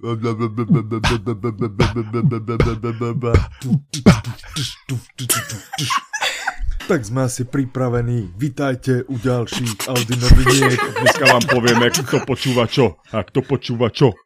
Tak sme asi pripravení. Vitajte u ďalších Aldi noviniek. Dneska vám povieme, kto počúva čo.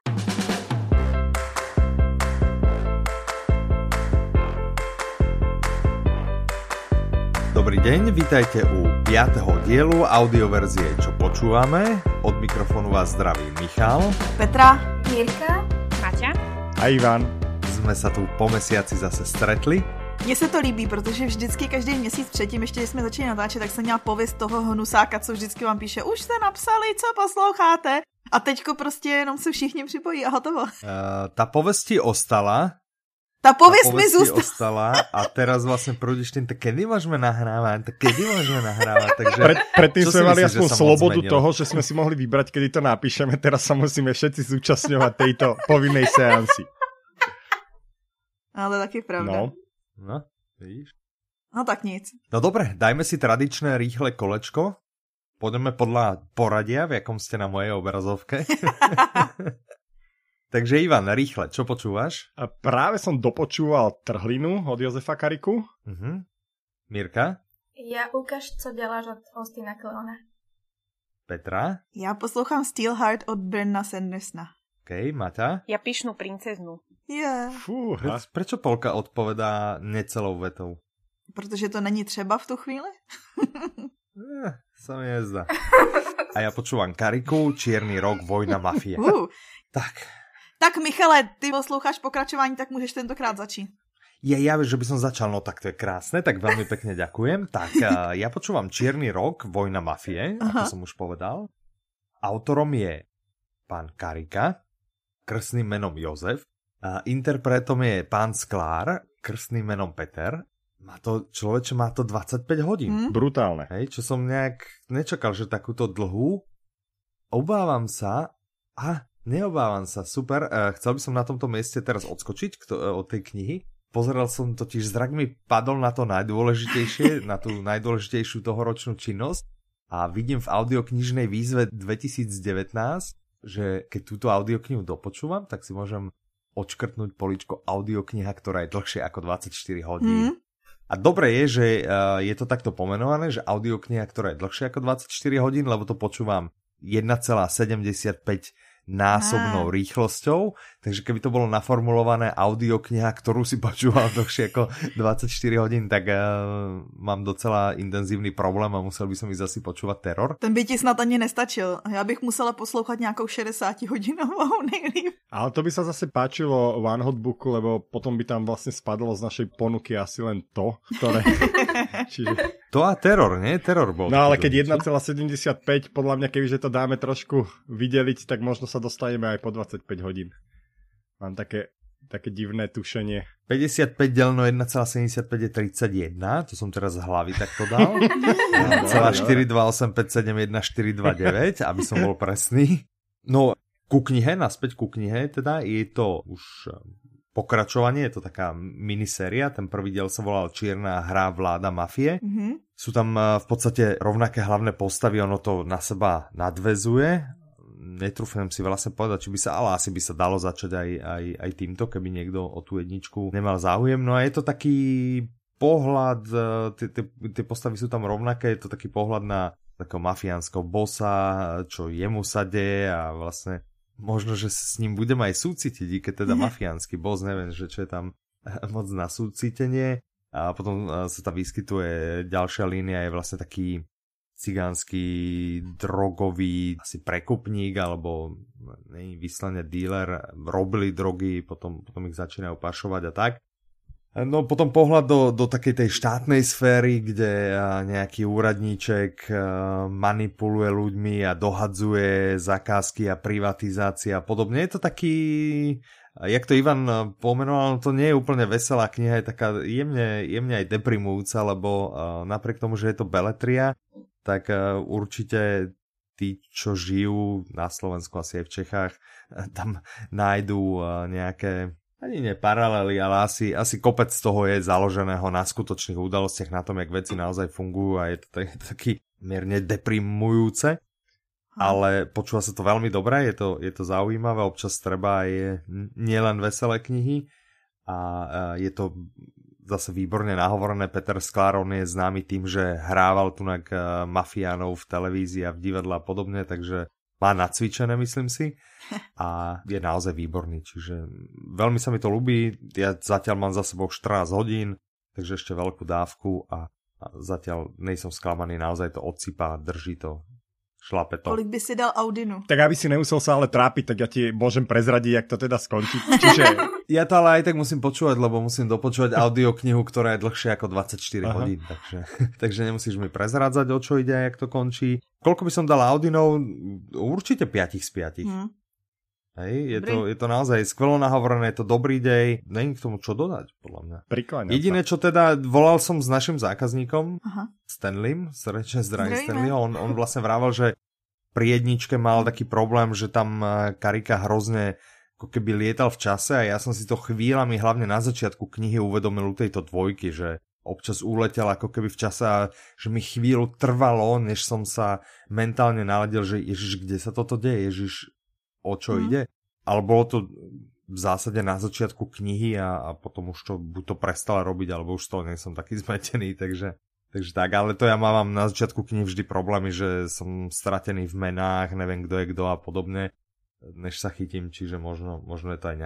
Dobrý deň, vítajte u 5. dielu audioverzie Čo počúvame. Od mikrofónu vás zdraví Michal, Petra, Mirka, Maťa a Ivan. Sme sa tu po mesiaci zase stretli. Mně se to líbí, protože vždycky každý měsíc předtím, ještě když jsme začali natáčet, tak jsem měla pověst toho hnusáka, co vždycky vám píše, už jste napsali, co posloucháte. A teďko prostě jenom se všichni připojí a hotovo. Ta pověst ti ostala. Ta pověst mi zůstala. A teraz vlastně proudíš tým, tak kedy môžeme nahrávať. Takže predtým sme mali aspoň slobodu toho, že jsme si mohli vybrať, kedy to napíšeme. Teraz sa musíme všetci zúčastňovať tejto povinnej seanci. Ale taky pravda. No, vidíš? No tak nic. No dobre, dajme si tradičné rýchle kolečko. Pôjdeme podľa poradia, v jakom ste na mojej obrazovke. Takže Ivan, rýchle, čo počúvaš? A práve som dopočúval Trhlinu od Jozefa Kariku. Uh-huh. Mirka? Ja ukáž, co deláš od Austina Kleona. Petra? Ja poslúcham Steelheart od Brandona Sandersona. Okej, Mata? Ja Pyšnú princeznu. Yeah. Fúha. Prečo Polka odpovedá necelou vetou? Protože to není třeba v tu chvíli? Sa mi nezdá. A ja počúvam Kariku, Čierny rok, Vojna, mafie. Tak Michale, ty posloucháš pokračování, tak môžeš tentokrát začít. Ja že by som začal, no tak to je krásne, tak veľmi pekne ďakujem. Tak ja počúvam Čierny rok, Vojna, mafie, ako som už povedal. Autorom je pán Karika, krstným menom Jozef. Interpretom je pán Sklár, krstným menom Peter. Má to 25 hodín. Brutálne. Hej, čo som nejak nečakal, že takúto dlhú. Neobávam sa, super. Chcel by som na tomto mieste teraz odskočiť od tej knihy. Pozeral som totiž, zrak mi padol na to najdôležitejšie, na tú najdôležitejšiu tohoročnú činnosť. A vidím v audioknižnej výzve 2019, že keď túto audioknihu dopočúvam, tak si môžem odškrtnúť poličko audiokniha, ktorá je dlhšie ako 24 hodín. A dobre je, že je to takto pomenované, že audiokniha, ktorá je dlhšie ako 24 hodín, lebo to počúvam 1,75-násobnou rýchlosťou, takže keby to bolo naformulované audiokniha, ktorú si počúval dlhšie ako 24 hodín, tak mám docela intenzívny problém a musel by som ísť asi počúvať teror. Ten by ti snad ani nestačil. Ja bych musela poslouchať nejakou 60-hodinovou nejlíp. Ale to by sa zase páčilo One Hot Booku, lebo potom by tam vlastne spadlo z našej ponuky asi len to, ktoré... Čiže... To a teror, nie? Teror bol. No ale keď 1,75, podľa mňa, kebyže to dáme trošku vydeliť, tak možno sa dostaneme aj po 25 hodín. Mám také divné tušenie. 55 delno 1,75 je 31, to som teraz z hlavy takto dal. 428571429, aby som bol presný. No, naspäť ku knihe, teda je to už... pokračovanie, je to taká miniséria, ten prvý diel sa volal Čierna hra, vláda, mafie. Mm-hmm. Sú tam v podstate rovnaké hlavné postavy, ono to na seba nadväzuje. Netrúfam si vlastne povedať, ale asi by sa dalo začať aj týmto, keby niekto o tú jedničku nemal záujem. No a je to taký pohľad, tie postavy sú tam rovnaké, je to taký pohľad na takého mafiánskeho bossa, čo jemu sa deje a vlastne možno, že s ním budem aj súcitiť, keď teda mafiánsky boss, neviem, že čo je tam moc na súcitenie. A potom sa tam vyskytuje ďalšia línia, je vlastne taký cigánsky, drogový, asi prekupník, alebo vyslane dealer, robili drogy, potom ich začínajú pašovať a tak. No potom pohľad do takej tej štátnej sféry, kde nejaký úradníček manipuluje ľuďmi a dohadzuje zakázky a privatizácia a podobne. Je to taký, jak to Ivan pomenoval, to nie je úplne veselá kniha, je taká jemne aj deprimujúca, lebo napriek tomu, že je to beletria, tak určite tí, čo žijú na Slovensku, asi aj v Čechách, tam nájdú nejaké... ani nie paralely, ale asi kopec z toho je založeného na skutočných udalostiach, na tom, jak veci naozaj fungujú a je to také mierne deprimujúce. ale počúva sa to veľmi dobre, je to zaujímavé, občas treba aj nielen veselé knihy a je to zase výborne nahovorené. Peter Sklár, on je známy tým, že hrával tunak mafiánov v televízii a v divadle a podobne, takže má nacvičené, myslím si, a je naozaj výborný, čiže veľmi sa mi to ľubí. Ja zatiaľ mám za sebou 14 hodín, takže ešte veľkú dávku a zatiaľ nejsem sklamaný, naozaj to odsýpa, drží to. Šlape to. Kolik by si dal Audinu? Tak aby si nemusel sa ale trápiť, tak ja ti môžem prezradiť, jak to teda skončí. Čiže... Ja to ale aj tak musím počúvať, lebo musím dopočúvať audioknihu, ktorá je dlhšia ako 24 hodín. Takže nemusíš mi prezradzať, o čo ide a jak to končí. Koľko by som dal Audinov? Určite 5 z 5. Hej, je to naozaj skvelo nahovorené, je to dobrý dej, není k tomu čo dodať, podľa mňa. Prikláňam. Jediné, čo teda, volal som s našim zákazníkom, Stanleym, srdečne zdravím Stanleyho, on vlastne vrával, že pri jedničke mal taký problém, že tam Karika hrozne ako keby lietal v čase a ja som si to chvíľami, hlavne na začiatku knihy uvedomil u tejto dvojky, že občas uletel ako keby v čase a že mi chvíľu trvalo, než som sa mentálne naladil, že Ježiš, kde sa toto deje, Ježiš, o čo ide, ale bolo to v zásade na začiatku knihy a potom už to buď to prestala robiť, alebo už to nie som taký zmetený, takže tak, ale to ja mám na začiatku knihy vždy problémy, že som stratený v menách, neviem kto je kto a podobne, než sa chytím, čiže možno je to aj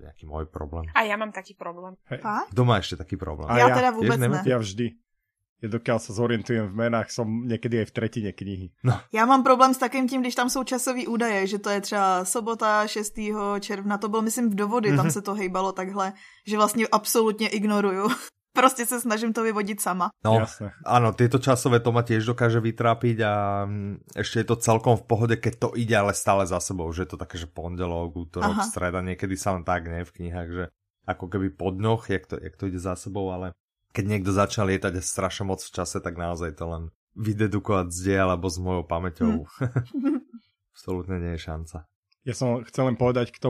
nejaký môj problém. A ja mám taký problém. Kto má ešte taký problém? A ja teda vôbec ne. Ja vždy. Ja dokiaľ sa zorientujem v menách, som niekedy aj v tretine knihy. No. Já mám problém s takým tím, když tam jsou časový údaje, že to je třeba sobota 6. června, to bylo myslím v Dovody, tam se to hejbalo takhle, že vlastně absolutně ignoruju. Proste sa snažím to vyvodiť sama. No, jasne. Áno, tieto časové to ma tiež dokáže vytrápiť a ešte je to celkom v pohode, keď to ide, ale stále za sebou, že je to také, že pondelok, útorok, streda, niekedy sa len tak, ne, v knihách, že ako keby po dňoch, jak to ide za sebou, ale keď niekto začal lietať strašne moc v čase, tak naozaj to len vydedukovať z deja, alebo s mojou pamäťou. Absolútne nie je šanca. Ja som chcel len povedať k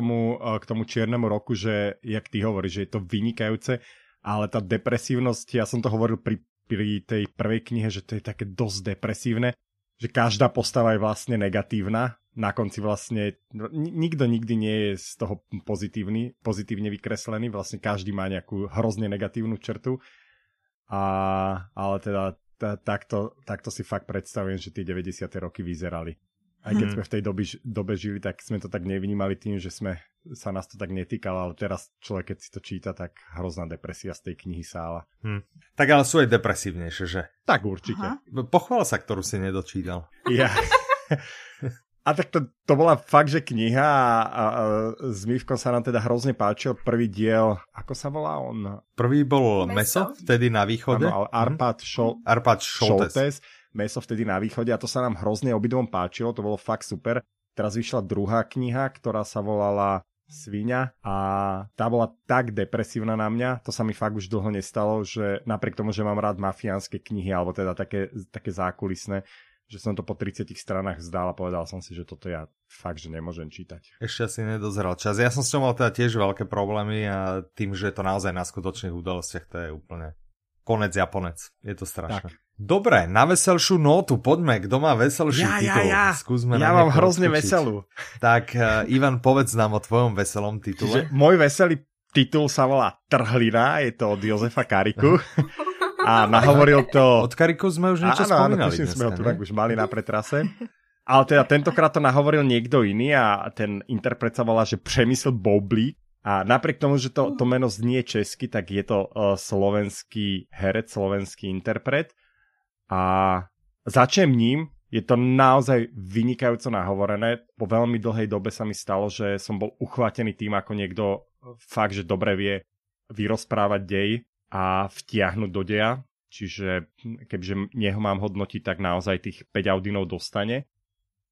tomu čiernemu roku, že jak ty hovoríš, že je to vynikajúce, ale tá depresívnosť, ja som to hovoril pri tej prvej knihe, že to je také dosť depresívne, že každá postava je vlastne negatívna, na konci vlastne nikto nikdy nie je z toho pozitívne vykreslený, vlastne každý má nejakú hrozne negatívnu črtu. Ale teda takto si fakt predstavujem, že tie 90. roky vyzerali. Aj keď sme v tej dobe žili, tak sme to tak nevnímali tým, že sa nás to tak netýkalo, ale teraz človek, keď si to číta, tak hrozná depresia z tej knihy sála. Tak ale sú aj depresívnejšie, že? Tak určite. Pochvála sa, ktorú si nedočítal. Ja. A tak to bola fakt, že kniha a s Mívkom sa nám teda hrozne páčil prvý diel, ako sa volá on? Prvý bol Meso, vtedy na východe. Áno, ale Arpad Šoltes. Meso vtedy na východe a to sa nám hrozne obidvom páčilo, to bolo fakt super. Teraz vyšla druhá kniha, ktorá sa volala Sviňa a tá bola tak depresívna na mňa, to sa mi fakt už dlho nestalo, že napriek tomu, že mám rád mafiánske knihy, alebo teda také zákulisné, že som to po 30 stranách vzdal a povedal som si, že toto ja fakt, že nemôžem čítať. Ešte asi nedozrel čas. Ja som s ňou mal teda tiež veľké problémy a tým, že je to naozaj na skutočných udalostiach, to je úplne konec Japonec. Je to strašné. Tak. Dobre, na veselšiu nótu, poďme, kto má veselší titul. Skúsme ja mám hrozne veselú. Tak, Ivan, povedz nám o tvojom veselom titule. Čiže môj veselý titul sa volá Trhlina, je to od Jozefa Kariku. A nahovoril to... Od Kariku sme už niečo spomínali. Áno, sme ho tu tak už mali na pretrase. Ale teda tentokrát to nahovoril niekto iný a ten interpret sa volá, že Přemysl Bobli. A napriek tomu, že to meno znie česky, tak je to slovenský herec, slovenský interpret. A začnem ním, je to naozaj vynikajúco nahovorené. Po veľmi dlhej dobe sa mi stalo, že som bol uchvátený tým, ako niekto fakt, že dobre vie vyrozprávať dej a vtiahnuť do deja, čiže keďže neho mám hodnotiť, tak naozaj tých 5 Audinov dostane.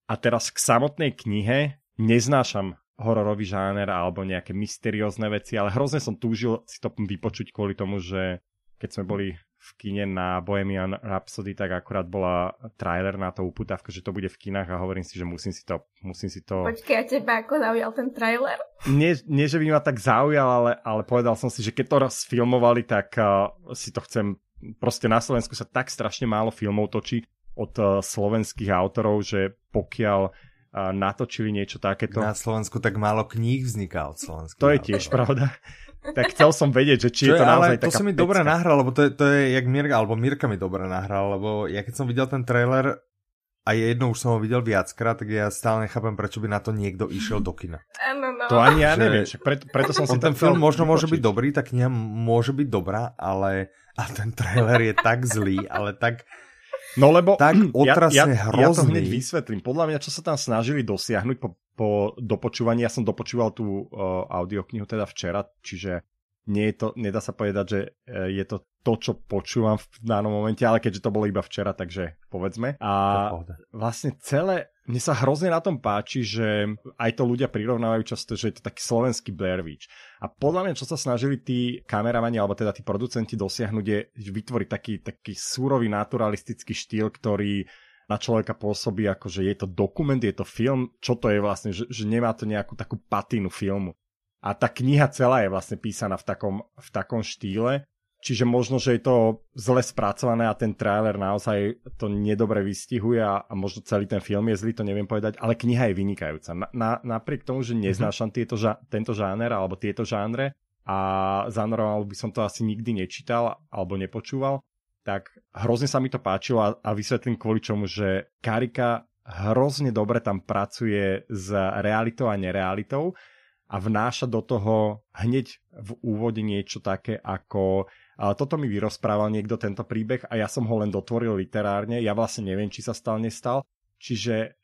A teraz k samotnej knihe, neznášam hororový žáner alebo nejaké mysteriózne veci, ale hrozne som túžil si to vypočuť kvôli tomu, že keď sme boli v kine na Bohemian Rhapsody, tak akurát bola trailer na to uputávka, že to bude v kinách a hovorím si, že musím si to... Počkaj, a teba ako zaujal ten trailer? Nie, že by ma tak zaujal, ale povedal som si, že keď to rozfilmovali, tak si to chcem... Proste na Slovensku sa tak strašne málo filmov točí, od slovenských autorov, že pokiaľ natočili niečo takéto... Na Slovensku tak málo kníh vzniká od slovenských autorov. To je tiež pravda. Tak chcel som vedieť, že či je to naozaj taká pecka. Ale to si mi dobre nahral, lebo to je jak Mirka, alebo Mirka mi dobre nahral, lebo ja keď som videl ten trailer... A jedno už som ho videl viackrát, tak ja stále nechápem, prečo by na to niekto išiel do kina. No. To ani ja neviem, preto som si ten film možno môže byť dobrý, tá kniha môže byť dobrá, ale a ten trailer je tak zlý, ale tak, no, lebo tak otrasne hrozný. Ja to hneď vysvetlím. Podľa mňa, čo sa tam snažili dosiahnuť po dopočúvaní, ja som dopočúval tú audioknihu teda včera, čiže nie je to, nedá sa povedať, že je to to, čo počúvam v danom momente, ale keďže to bolo iba včera, takže povedzme. A vlastne celé, mne sa hrozne na tom páči, že aj to ľudia prirovnávajú často, že je to taký slovenský Blair Witch. A podľa mňa, čo sa snažili tí kameramani, alebo teda tí producenti dosiahnuť, je vytvoriť taký súrový naturalistický štýl, ktorý na človeka pôsobí ako, že je to dokument, je to film, čo to je vlastne, že nemá to nejakú takú patinu filmu. A tá kniha celá je vlastne písaná v takom štýle, čiže možno, že je to zle spracované a ten trailer naozaj to nedobre vystihuje a možno celý ten film je zlý, to neviem povedať, ale kniha je vynikajúca. Napriek tomu, že neznášam tento žáner alebo tieto žánre a žánroval by som to asi nikdy nečítal alebo nepočúval, tak hrozne sa mi to páčilo a vysvetlím kvôli čomu, že Karika hrozne dobre tam pracuje s realitou a nerealitou a vnáša do toho hneď v úvode niečo také ako... Toto mi vyrozprával niekto tento príbeh a ja som ho len dotvoril literárne. Ja vlastne neviem, či sa nestal. Čiže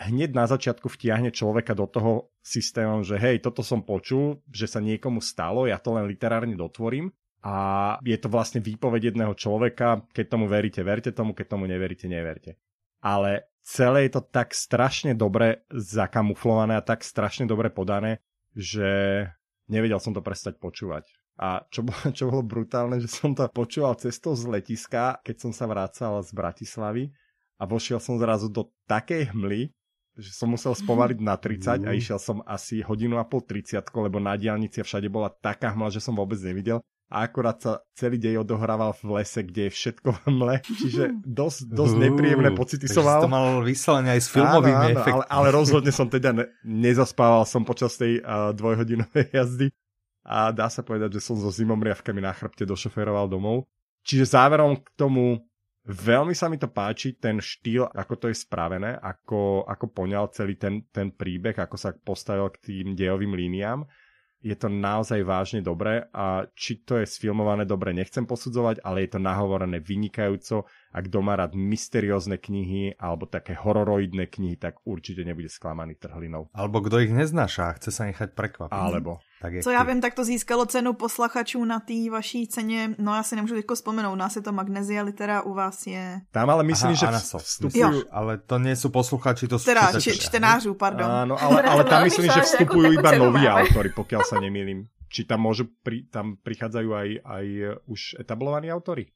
hneď na začiatku vtiahne človeka do toho systémom, že hej, toto som počul, že sa niekomu stalo, ja to len literárne dotvorím. A je to vlastne výpoveď jedného človeka, keď tomu veríte, verte tomu, keď tomu neveríte, neverte. Ale celé je to tak strašne dobre zakamuflované a tak strašne dobre podané, že nevedel som to prestať počúvať. A čo bolo brutálne, že som to počúval cestou z letiska, keď som sa vracal z Bratislavy a vošiel som zrazu do takej hmly, že som musel spomaliť na 30 a išiel som asi hodinu a pol 30, lebo na diaľnici všade bola taká hmla, že som vôbec nevidel. A akurát sa celý dej odohrával v lese, kde je všetko v mle. Čiže dosť nepríjemné pocity som mal. To malo vyslanie aj s filmovými efektami. Ale rozhodne som teda nezaspával som počas tej dvojhodinovej jazdy. A dá sa povedať, že som so zimomriavkami na chrbte došoféroval domov. Čiže záverom k tomu, veľmi sa mi to páči, ten štýl, ako to je spravené, ako poňal celý ten príbeh, ako sa postavil k tým dejovým líniám. Je to naozaj vážne dobré a či to je sfilmované dobre, nechcem posudzovať, ale je to nahovorené vynikajúco a kto má rád mysteriózne knihy alebo také hororoidné knihy, tak určite nebude sklamaný trhlinou. Alebo kto ich neznáša a chce sa nechať prekvapiť. Alebo. Tak co ja viem, tak to získalo cenu posluchačů na té vaší ceně, no já si nemůžu teďko vzpomenout, u nás je to Magnesia Litera, u vás je... Tam ale myslím, že vstupují, ale to nie sú posluchači, to sú čtenářů, pardon. Áno, ale tam myslím, že vstupujú iba noví autori, pokiaľ sa nemýlim. Či tam prichádzajú aj už etablovaní autori?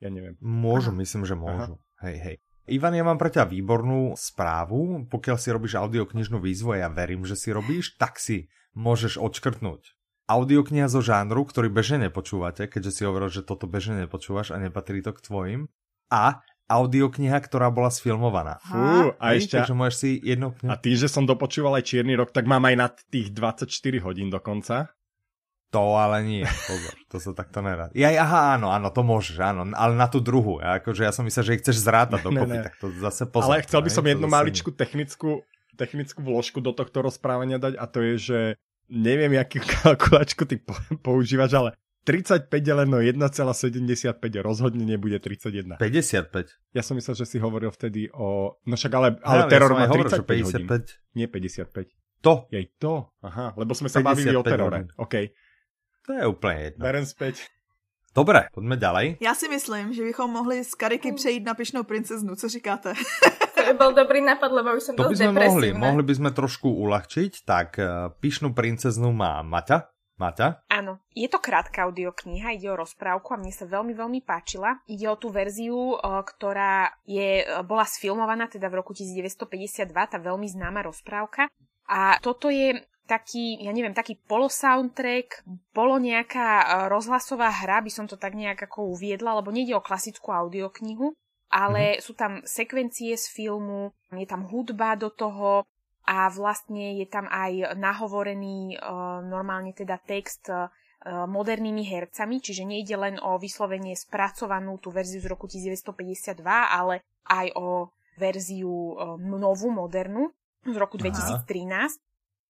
Ja neviem. Môžu, myslím, že môžu. Aha. Hej. Ivan, ja mám pre ťa výbornú správu. Pokiaľ si robíš audioknižnú výzvu, a ja verím, že si robíš, tak si môžeš odškrtnúť audiokniha zo žánru, ktorý bežne nepočúvate, keďže si hovoril, že toto bežne nepočúvaš a nepatrí to k tvojim. A audiokniha, ktorá bola sfilmovaná. Fú, a ešte... Takže môžeš si jednu knihu. A tým, že som dopočúval aj Čierny rok, tak mám aj na tých 24 hodín dokonca. To ale nie, pozor, to sa takto nerad. Ja, aha, áno, to môžeš, áno, ale na tú druhú. Akože ja som myslel, že ich chceš zrátať dokopy, tak to zase pozor. Ale chcel by som jednu maličku technickú vložku do tohto rozprávania dať a to je, že neviem, akú kalkulačku ty používaš, ale 35 deleno 1,75 rozhodne nebude 31. 55? Ja som myslel, že si hovoril vtedy o... No však ale ja, teror má 35 hodín. Nie 55. To. Jej to, aha, lebo sme sa bavili o terore. OK. To je úplne jedno. Berem späť. Dobre, poďme ďalej. Ja si myslím, že bychom mohli z Kariky přejít na Pyšnou princeznu, co říkáte? To bol dobrý nápad, lebo už som dosť depresívna. To by sme mohli by sme trošku uľahčiť, tak Pyšnú princeznu má Maťa. Maťa? Áno, je to krátka audiokniha, ide o rozprávku a mne sa veľmi, veľmi páčila. Ide o tú verziu, ktorá bola sfilmovaná teda v roku 1952, tá veľmi známa rozprávka. A toto je... taký polosoundtrack, bolo nejaká rozhlasová hra, by som to tak nejak ako uviedla, lebo nejde o klasickú audioknihu, ale sú tam sekvencie z filmu, je tam hudba do toho a vlastne je tam aj nahovorený normálne teda text modernými hercami, čiže nejde len o vyslovene spracovanú tú verziu z roku 1952, ale aj o verziu novú, modernú z roku 2013.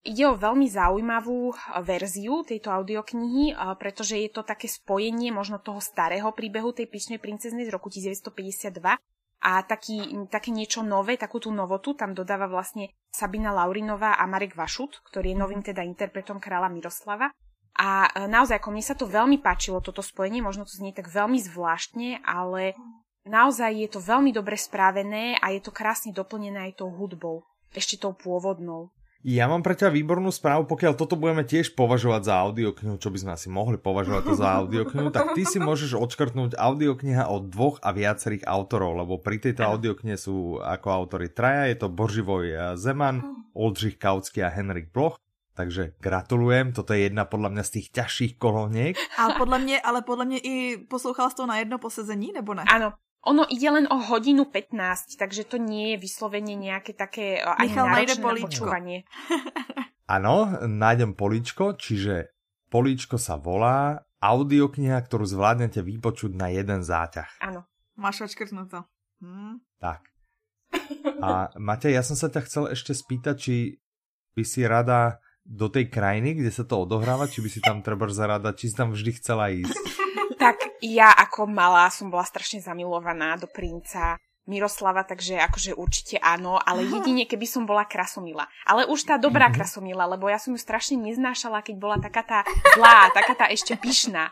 Ide o veľmi zaujímavú verziu tejto audioknihy, pretože je to také spojenie možno toho starého príbehu tej Pyšnej princeznej z roku 1952 a také niečo nové, takú tú novotu tam dodáva vlastne Sabina Laurinová a Marek Vašut, ktorý je novým teda interpretom kráľa Miroslava. A naozaj, ako mne sa to veľmi páčilo, toto spojenie, možno to znie tak veľmi zvláštne, ale naozaj je to veľmi dobre spravené a je to krásne doplnené aj tou hudbou, ešte tou pôvodnou. Ja mám pre ťa výbornú správu, pokiaľ toto budeme tiež považovať za audioknihu, čo by sme asi mohli považovať za audioknihu, tak ty si môžeš odškrtnúť audiokniha od dvoch a viacerých autorov, lebo pri tejto audioknihe sú ako autori traja, je to Bořivoj Zeman, Oldřich Kautský a Henrik Bloch. Takže gratulujem, toto je jedna podľa mňa z tých ťažších kolóniek. Ale podľa mňa i poslouchal si to na jedno posezení, nebo ne? Áno. Ono ide len o hodinu 15, takže to nie je vyslovene nejaké také ani náročné počúvanie. Áno, nájdem políčko, čiže políčko sa volá audiokniha, ktorú zvládnete vypočuť na jeden záťah. Áno, máš odškrtnuto. Tak. A Matej, ja som sa ťa chcel ešte spýtať, či by si rada do tej krajiny, kde sa to odohráva, či by si tam treba zarada, či si tam vždy chcela ísť. Tak ja ako malá som bola strašne zamilovaná do princa Miroslava, takže akože určite áno, ale jedine keby som bola krasomila. Ale už tá dobrá krasomila, lebo ja som ju strašne neznášala, keď bola taká tá zlá, taká tá ešte pyšná.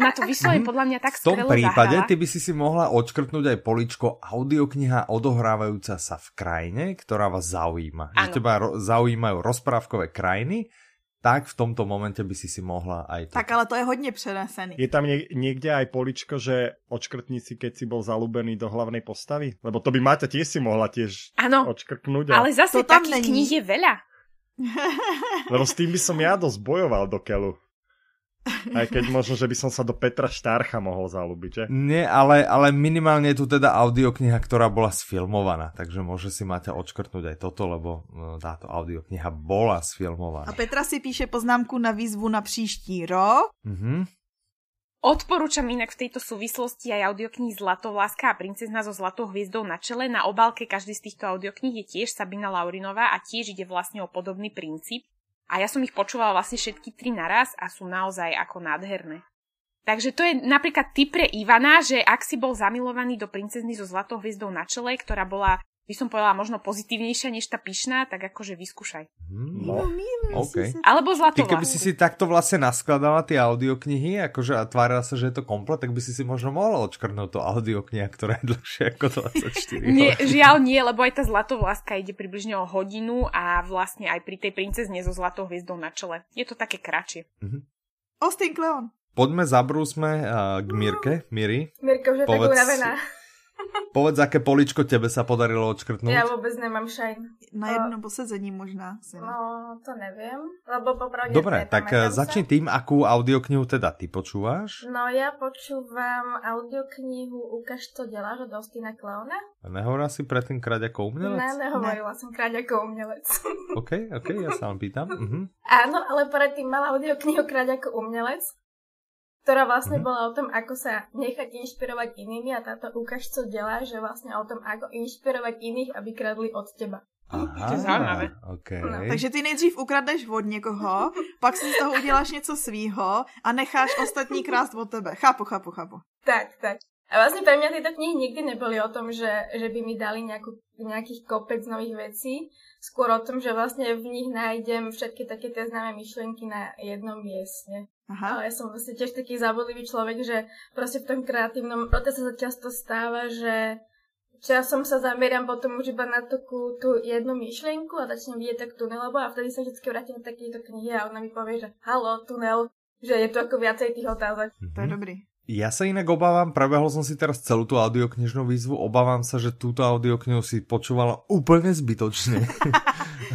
Ona to vyslovene podľa mňa tak skvelo zahrala. V tom prípade ty by si mohla odškrtnúť aj poličko audiokniha odohrávajúca sa v krajine, ktorá vás zaujíma. Že teba zaujímajú rozprávkové krajiny, tak v tomto momente by si mohla aj to. Tak ale to je hodne přenesený. Je tam niekde aj poličko, že odškrtni si, keď si bol zalúbený do hlavnej postavy? Lebo to by Maťa tiež si mohla tiež odškrtnúť. Ale zase takých kníh je veľa. Lebo s tým by som ja dosť bojoval do keľu. Aj keď možno, že by som sa do Petra Štárcha mohol zalúbiť, že? Nie, ale minimálne je tu teda audiokniha, ktorá bola sfilmovaná, takže môže si Maťa odškrtnúť aj toto, lebo táto audiokniha bola sfilmovaná. A Petra si píše poznámku na výzvu na příští rok. Odporúčam inak v tejto súvislosti aj audioknihy Zlatovláska a princezna so zlatou hviezdou na čele. Na obálke každej z týchto audiokníh je tiež Sabina Laurinová a tiež ide vlastne o podobný princíp. A ja som ich počúvala vlastne všetky tri naraz a sú naozaj ako nádherné. Takže to je napríklad tip pre Ivana, že ak si bol zamilovaný do princezny so zlatou hviezdou na čele, ktorá bola, by som povedala, možno pozitívnejšia než tá pyšná, tak akože vyskúšaj. Okay. Alebo Zlatovláska. Ty keby si si takto vlastne naskladala tie audioknihy, akože a tvárala sa, že je to komplet, tak by si si možno mohla odškrnúť to audiokniha, ktorá je dlhšia ako 24 hodín. Žiaľ nie, lebo aj tá Zlatovláska ide približne o hodinu a vlastne aj pri tej princezne so zlatou hviezdou na čele. Je to také kratšie. Austin Kleon. Poďme, zabrúsme k Mirke. Miri, Mirka už je tak unavená. Povedz, aké poličko tebe sa podarilo odškrtnúť? Ja vôbec nemám šajn. Na jedno posedzení možná. No, to neviem, lebo popravde... Dobre, tak začni tým, akú audioknihu teda ty počúvaš? No, ja počúvam audioknihu Ukaž to deláš od Austina Kleona. A nehovorila si predtým Kráď ako umelec? Ne, nehovorila som Kráď ako umelec. OK, ja sa vám pýtam. Áno, ale predtým mala audioknihu Kráď ako umelec, ktorá vlastne bola o tom, ako sa nechať inšpirovať inými, a táto Ukáž, co deláš, že vlastne o tom, ako inšpirovať iných, aby kradli od teba. Aha, okay. No, takže ty nejdřív ukradneš od někoho, pak si z toho uděláš něco svýho a necháš ostatní krást od tebe. Chápu. Tak. A vlastne pre mňa tieto knihy nikdy neboli o tom, že by mi dali nejakých kopec nových vecí, skôr o tom, že vlastne v nich nájdem všetky také tie známe myšlienky na jednom mieste. Ale ja som vlastne tiež taký závodlivý človek, že proste v tom kreatívnom prote sa často stáva, že časom sa zameriam potom už iba na tú jednu myšlienku a začnem vidieť tak tunelovo a vtedy sa vždy vrátim na takéto knihy a ona mi povie, že haló, tunel, že je tu ako viacej tých otázok. To je dobrý. Ja sa inak obávam, prebehol som si teraz celú tú audioknižnú výzvu, obávam sa, že túto audioknihu si počúvala úplne zbytočne.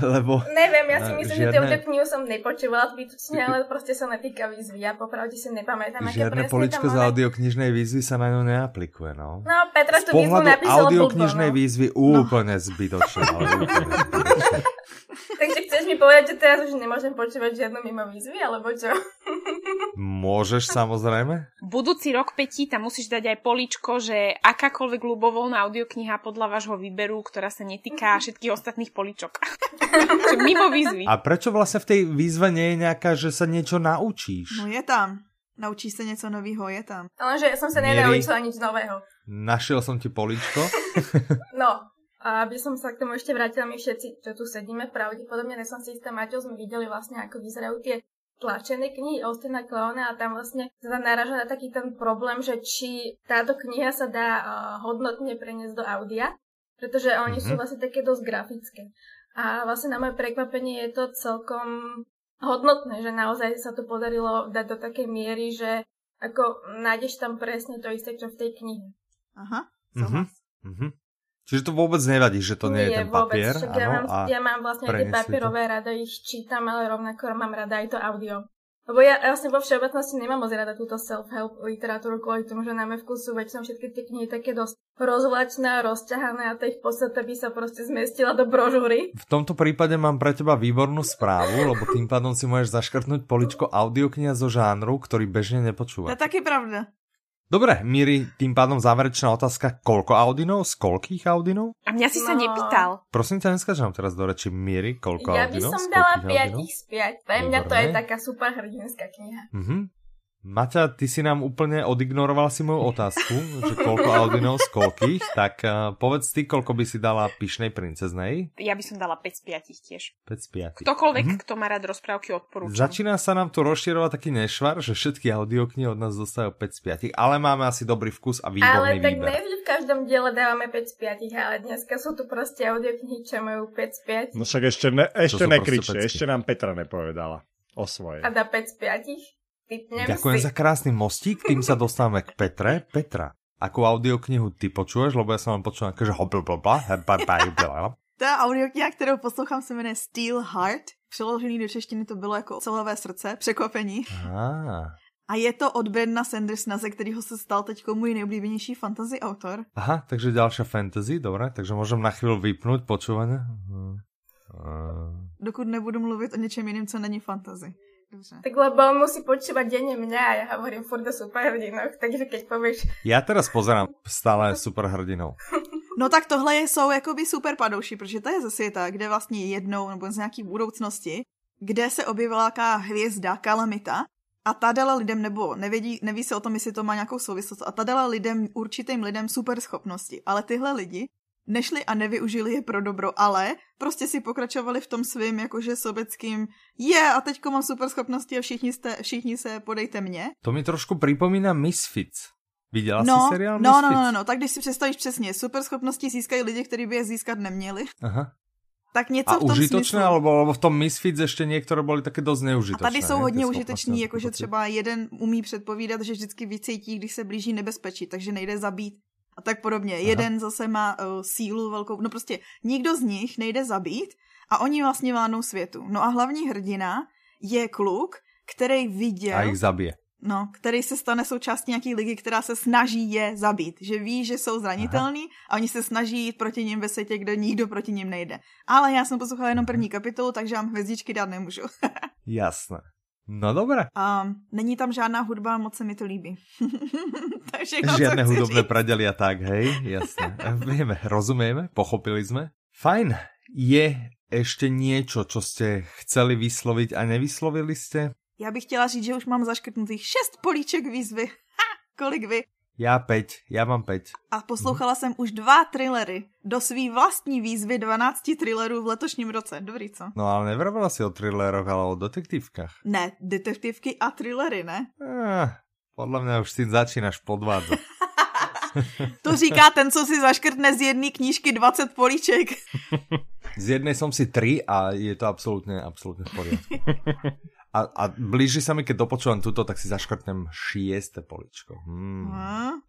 lebo... Neviem, ja si myslím, že tie knihu som nepočúvala zbytočne, ale proste sa netýka výzvy. Ja popravde si nepamätám, aké presne tam máme. Žiadne poličko z audioknižnej výzvy sa na ňu neaplikuje, no. No, Petra tu výzvu napísala audioknižnej výzvy úplne zbytočne. Takže chceš mi povedať, že teraz už nemôžem počúvať žiadnu mimo výzvy, alebo čo? Môžeš, samozrejme. Budúci rok, Peti, tam musíš dať aj políčko, že akákoľvek ľubovoľná audiokniha podľa vášho výberu, ktorá sa netýka všetkých ostatných políčok. Mimo výzvy. A prečo vlastne v tej výzve nie je nejaká, že sa niečo naučíš? No je tam. Naučíš sa niečo nového, je tam. Ale že som sa nenaučila nič nového. Našiel som ti políčko. No. A aby som sa k tomu ešte vrátila, my všetci, čo tu sedíme, pravdepodobne, nesom si istá, Maťo, sme videli vlastne, ako vyzerajú tie tlačené knihy Austina Kleona a tam vlastne sa naráža na taký ten problém, že či táto kniha sa dá hodnotne preniesť do audia, pretože oni sú vlastne také dosť grafické. A vlastne na moje prekvapenie je to celkom hodnotné, že naozaj sa to podarilo dať do takej miery, že ako nájdeš tam presne to isté, čo v tej knihe. Aha, súhlas. Čiže to vôbec nevadí, že to nie je ten papier. Vôbec, áno, ja mám vlastne tie papierové, rada ich čítam, ale rovnako mám rada aj to audio. Lebo ja vlastne vo všeobecnosti nemám moc rada túto self-help literatúru, kvôli tomu, že najmä v kusu väčšinou všetky tie knihy také dosť rozvlačné, rozťahané a tej v podstate by sa proste zmestila do brožúry. V tomto prípade mám pre teba výbornú správu, lebo tým pádom si môžeš zaškrtnúť poličko audiokniha zo žánru, ktorý bežne nepočúva. No tak je pravda. Dobre, Miri, tým pádom záverečná otázka, koľko Audinov, z koľkých Audinov? A mňa si sa nepýtal. Prosím ťa, neskážem teraz do reči, Miri, koľko Audinov? Ja by som dala 5 z 5. Pre mňa to je taká super hrdinská kniha. Maťa, ty si nám úplne odignoroval si moju otázku, že koľko Audinov, z koľkých, tak povedz ty, koľko by si dala Pyšnej princeznej? Ja by som dala 5 z 5 tiež. 5 z 5. Ktokoľvek, kto má rád rozprávky, odporúčam. Začína sa nám tu rozširovať taký nešvar, že všetky audioknihy od nás dostávajú 5 z 5, ale máme asi dobrý vkus a výborný výber. Ale tak nevždy v každom diele dávame 5 z 5, ale dneska sú tu proste audioknihy, čo majú 5 z 5. No však ešte nekričte, ešte nám Petra nepovedala o svoje. A dá 5 z 5? Typnem Ďakujem si za krásny mostík, tým sa dostávame k Petre. Petra, akú audioknihu ty počuješ, lebo ja som vám počul akože hop. Ta audiokniha, kterou poslouchám, se jmenuje Steel Heart. Přeložený do češtiny to bylo jako ocelové srdce, překvapení. A je to od Brandona Sandersona, ze kterého se stal teďko můj nejoblíbenější fantasy autor. Aha, takže další fantasy, dobré, takže můžem na chvíli vypnout počúvanie. Dokud nebudu mluvit o něčem jiném, co není fantasy. Tak lebo on musí počúvať denne mňa a ja hovorím furt o superhrdinoch, takže keď povieš... Ja teraz pozerám stále superhrdinou. No tak tohle jsou jakoby superpadouši, protože to je ze světa, kde vlastně jednou, nebo z nějaký budoucnosti, kde se objevila nějaká hvězda, kalamita a ta dala lidem, nebo neví se o tom, jestli to má nějakou souvislost, a ta dala lidem, určitým lidem superschopnosti, ale tyhle lidi nešli a nevyužili je pro dobro, ale prostě si pokračovali v tom svým jakože sobeckým a teďko mám super schopnosti a všichni se podejte mně. To mi trošku připomíná Misfits. Viděla jsi seriál Misfits? No, tak když si představíš přesně, super schopnosti získají lidi, kteří by je získat neměli. Aha. Tak něco a v tom užitočné, alebo v tom Misfits ještě některé byly také dost neužitočné. A tady jsou hodně užitoční, jakože třeba jeden umí předpovídat, že vždycky vycítí, když se blíží nebezpečí, takže nejde zabít. A tak podobně. Jeden zase má sílu velkou, no prostě nikdo z nich nejde zabít a oni vlastně vládnou světu. No a hlavní hrdina je kluk, který viděl... A jich zabije. No, který se stane součástí nějaký ligy, která se snaží je zabít. Že ví, že jsou zranitelní a oni se snaží jít proti nim ve světě, kde nikdo proti nim nejde. Ale já jsem poslouchala jenom první kapitolu, takže vám hvězdičky dát nemůžu. Jasné. No dobré. Není tam žádná hudba, moc se mi to líbí. Žiadne hudobné pradelia tak, hej, jasné. Vieme, rozumieme, pochopili sme. Fajn, je ešte niečo, čo ste chceli vysloviť a nevyslovili ste? Ja bych chtěla říct, že už mám zaškrtnutých 6 políček výzvy. Ha, kolik vy? Já mám 5. A poslouchala jsem už 2 thrillery do svý vlastní výzvy 12 thrillerů v letošním roce. Dobrý, co? No ale nevravila si o thrilleroch, ale o detektivkách. Ne, detektivky a thrillery, ne? Podle mě už si začínáš podvádzat. To říká ten, co si zaškrtne z jedné knížky 20 políček. Z jednej som si 3 a je to absolútne v poriadku. A blíži sa mi, keď dopočúvam túto, tak si zaškrtnem 6. poličko.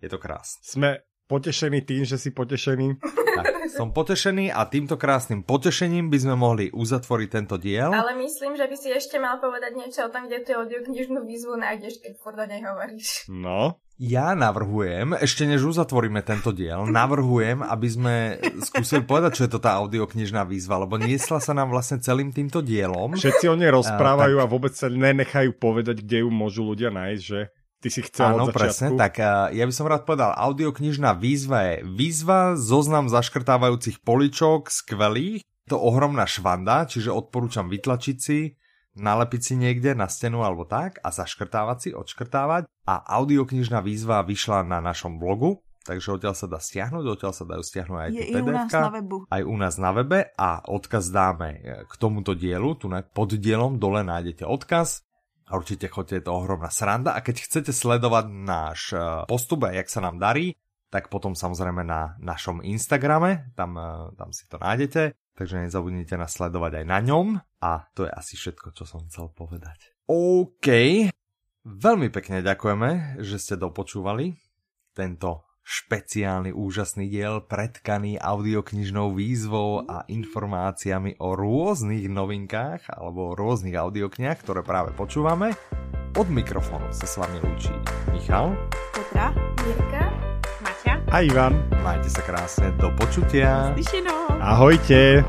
Je to krásne. Sme potešený tým, že si potešený. Tak, som potešený a týmto krásnym potešením by sme mohli uzatvoriť tento diel. Ale myslím, že by si ešte mal povedať niečo o tom, kde tú audioknižnú výzvu nájdeš, keď furt o nej hovoríš. No. Ja navrhujem, ešte než uzatvoríme tento diel, navrhujem, aby sme skúsili povedať, čo je to tá audioknižná výzva, lebo niesla sa nám vlastne celým týmto dielom. Všetci o nej rozprávajú a vôbec sa nenechajú povedať, kde ju môžu ľudia nájsť, že... Ty si chcel od začiatku. Áno, presne, tak ja by som rád povedal, audioknižná výzva je výzva, zoznam zaškrtávajúcich poličok, skvelých, to ohromná švanda, čiže odporúčam vytlačiť si, nalepiť si niekde na stenu alebo tak a zaškrtávať si, odškrtávať a audioknižná výzva vyšla na našom blogu, takže odtiaľ sa dá stiahnuť, odtiaľ sa dajú stiahnuť aj tie PDF-ka, aj u nás na webe a odkaz dáme k tomuto dielu, tu pod dielom dole nájdete odkaz. A určite chodte, je to ohromná sranda a keď chcete sledovať náš postup a jak sa nám darí, tak potom samozrejme na našom Instagrame, tam si to nájdete, takže nezabudnite nás sledovať aj na ňom a to je asi všetko, čo som chcel povedať. OK, veľmi pekne ďakujeme, že ste dopočúvali tento špeciálny úžasný diel pretkaný audioknižnou výzvou a informáciami o rôznych novinkách alebo o rôznych audioknihách, ktoré práve počúvame. Od mikrofónu sa s vami lúči Michal, Petra, Mirka, Maťa a Ivan. Majte sa krásne, do počutia. Slyšenou. Ahojte.